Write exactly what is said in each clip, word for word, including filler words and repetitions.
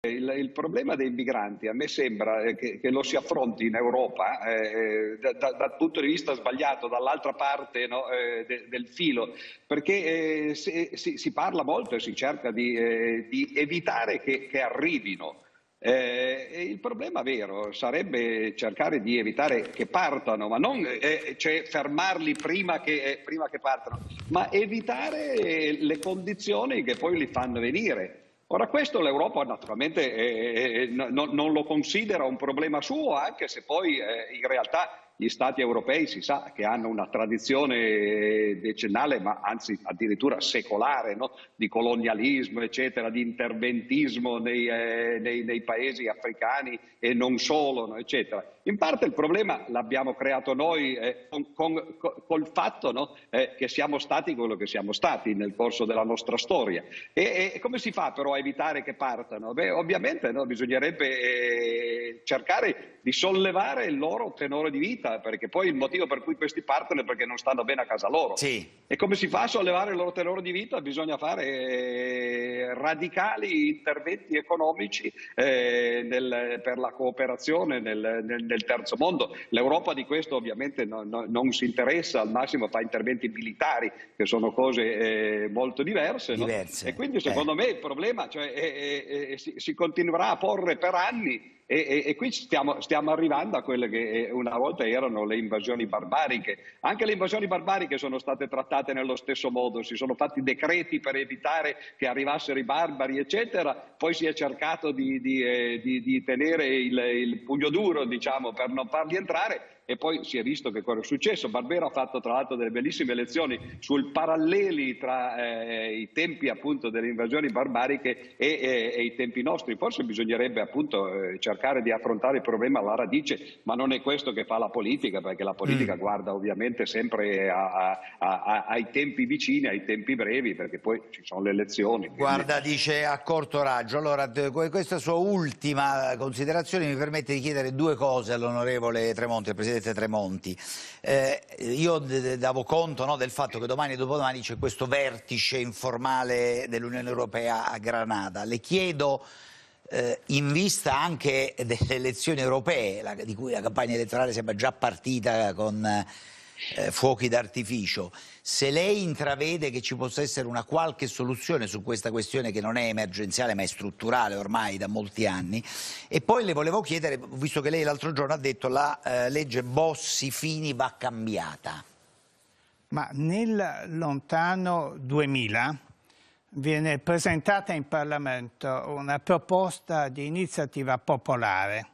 Il, il problema dei migranti a me sembra che, che lo si affronti in Europa eh, da, da, dal punto di vista sbagliato, dall'altra parte no, eh, de, del filo, perché eh, se, si, si parla molto e si cerca di, eh, di evitare che, che arrivino. Eh, il problema vero sarebbe cercare di evitare che partano, ma non eh, cioè fermarli prima che, eh, prima che partano, ma evitare eh, le condizioni che poi li fanno venire. Ora questo l'Europa naturalmente eh, eh, no, non lo considera un problema suo, anche se poi eh, in realtà gli Stati europei si sa che hanno una tradizione decennale, ma anzi addirittura secolare, no? Di colonialismo, eccetera, di interventismo nei, eh, nei, nei paesi africani e non solo, no? Eccetera. In parte il problema l'abbiamo creato noi eh, con, con, col fatto no? eh, che siamo stati quello che siamo stati nel corso della nostra storia. E, e come si fa però a evitare che partano? Beh, ovviamente no? bisognerebbe eh, cercare di sollevare il loro tenore di vita, perché poi il motivo per cui questi partono è perché non stanno bene a casa loro. Sì. E come si fa a sollevare il loro tenore di vita? Bisogna fare eh, radicali interventi economici eh, nel, per la cooperazione nel, nel, nel terzo mondo. L'Europa di questo ovviamente no, no, non si interessa, al massimo fa interventi militari, che sono cose eh, molto diverse. diverse. No? E quindi secondo eh. me il problema cioè, eh, eh, eh, si, si continuerà a porre per anni. E, e, e qui stiamo, stiamo arrivando a quelle che una volta erano le invasioni barbariche. Anche le invasioni barbariche sono state trattate nello stesso modo, si sono fatti decreti per evitare che arrivassero i barbari, eccetera, poi si è cercato di, di, eh, di, di tenere il, il pugno duro, diciamo, per non farli entrare. E poi si è visto che cosa è successo. Barbero ha fatto tra l'altro delle bellissime lezioni sul paralleli tra eh, i tempi appunto delle invasioni barbariche e, e, e i tempi nostri. Forse bisognerebbe appunto eh, cercare di affrontare il problema alla radice, ma non è questo che fa la politica, perché la politica mm. guarda ovviamente sempre a, a, a, ai tempi vicini, ai tempi brevi, perché poi ci sono le elezioni. Guarda, quindi... dice a corto raggio. Allora, questa sua ultima considerazione mi permette di chiedere due cose all'onorevole Tremonti, il Presidente Tremonti. Eh, io davo conto no, del fatto che domani e dopodomani c'è questo vertice informale dell'Unione Europea a Granada. Le chiedo, eh, in vista anche delle elezioni europee, la, di cui la campagna elettorale sembra già partita con eh, fuochi d'artificio, se lei intravede che ci possa essere una qualche soluzione su questa questione, che non è emergenziale ma è strutturale ormai da molti anni. E poi le volevo chiedere, visto che lei l'altro giorno ha detto che la eh, legge Bossi-Fini va cambiata. Ma nel lontano duemila viene presentata in Parlamento una proposta di iniziativa popolare,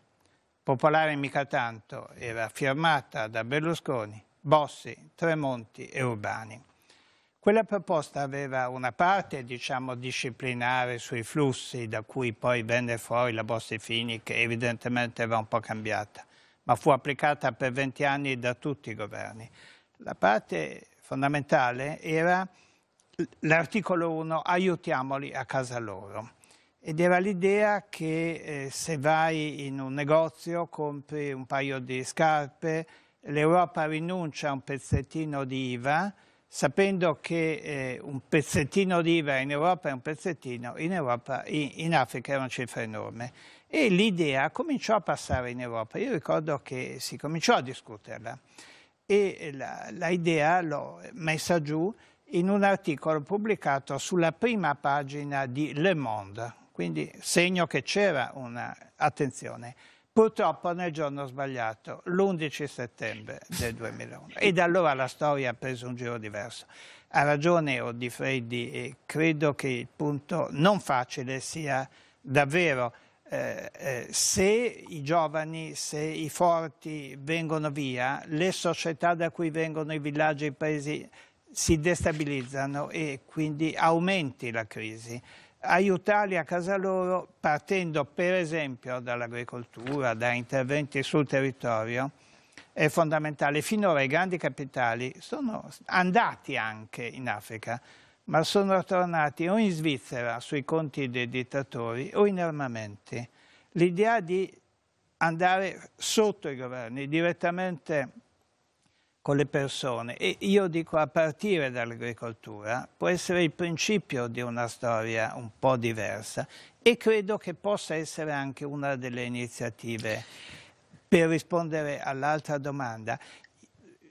popolare mica tanto, era firmata da Berlusconi, Bossi, Tremonti e Urbani. Quella proposta aveva una parte, diciamo, disciplinare sui flussi, da cui poi venne fuori la Bossi-Fini, che evidentemente era un po' cambiata, ma fu applicata per venti anni da tutti i governi. La parte fondamentale era l'articolo uno, aiutiamoli a casa loro. Ed era l'idea che eh, se vai in un negozio, compri un paio di scarpe, l'Europa rinuncia a un pezzettino di I V A, sapendo che eh, un pezzettino di I V A in Europa è un pezzettino, in, Europa, in, in Africa è una cifra enorme. E l'idea cominciò a passare in Europa. Io ricordo che si cominciò a discuterla e la, la idea l'ho messa giù in un articolo pubblicato sulla prima pagina di Le Monde, quindi segno che c'era un'attenzione. Purtroppo nel giorno sbagliato, l'undici settembre del duemilauno. E da allora la storia ha preso un giro diverso. Ha ragione Odifreddi e credo che il punto non facile sia davvero eh, eh, se i giovani, se i forti vengono via, le società da cui vengono i villaggi e i paesi si destabilizzano e quindi aumenti la crisi. Aiutarli a casa loro partendo per esempio dall'agricoltura, da interventi sul territorio è fondamentale. Finora i grandi capitali sono andati anche in Africa, ma sono tornati o in Svizzera sui conti dei dittatori o in armamenti. L'idea di andare sotto i governi, direttamente con le persone. E io dico, a partire dall'agricoltura può essere il principio di una storia un po' diversa, e credo che possa essere anche una delle iniziative. Per rispondere all'altra domanda,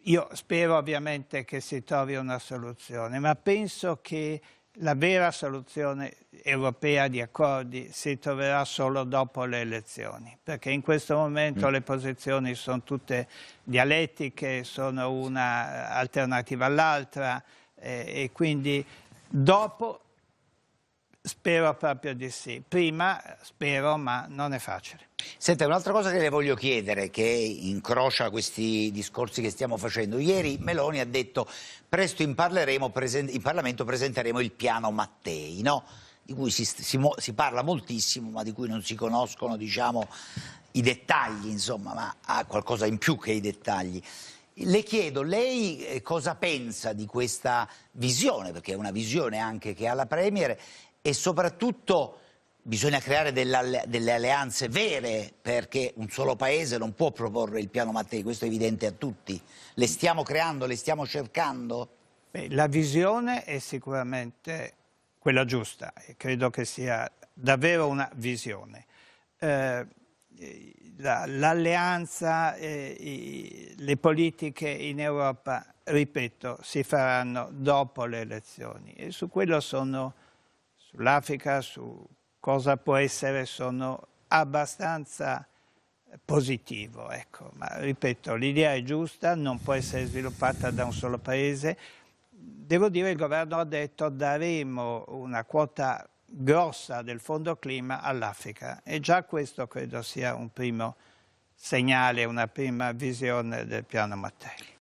io spero ovviamente che si trovi una soluzione, ma penso che la vera soluzione europea di accordi si troverà solo dopo le elezioni, perché in questo momento mm. le posizioni sono tutte dialettiche, sono una alternativa all'altra, eh, e quindi dopo spero proprio di sì. Prima spero, ma non è facile. Senta, un'altra cosa che le voglio chiedere, che incrocia questi discorsi che stiamo facendo. Ieri Meloni ha detto: presto in, parleremo, in Parlamento presenteremo il piano Mattei, no? Di cui si, si, si parla moltissimo, ma di cui non si conoscono, diciamo, i dettagli, insomma, ma ha qualcosa in più che i dettagli. Le chiedo, lei cosa pensa di questa visione, perché è una visione anche che ha la Premier, e soprattutto... bisogna creare delle, delle alleanze vere, perché un solo paese non può proporre il piano Mattei, questo è evidente a tutti. Le stiamo creando, le stiamo cercando? Beh, la visione è sicuramente quella giusta, e credo che sia davvero una visione. Eh, l'alleanza, eh, le politiche in Europa, ripeto, si faranno dopo le elezioni, e su quello sono, sull'Africa, su... cosa può essere, sono abbastanza positivo, ecco. Ma ripeto, l'idea è giusta, non può essere sviluppata da un solo paese. Devo dire, il governo ha detto: daremo una quota grossa del fondo clima all'Africa, e già questo credo sia un primo segnale, una prima visione del piano Mattei.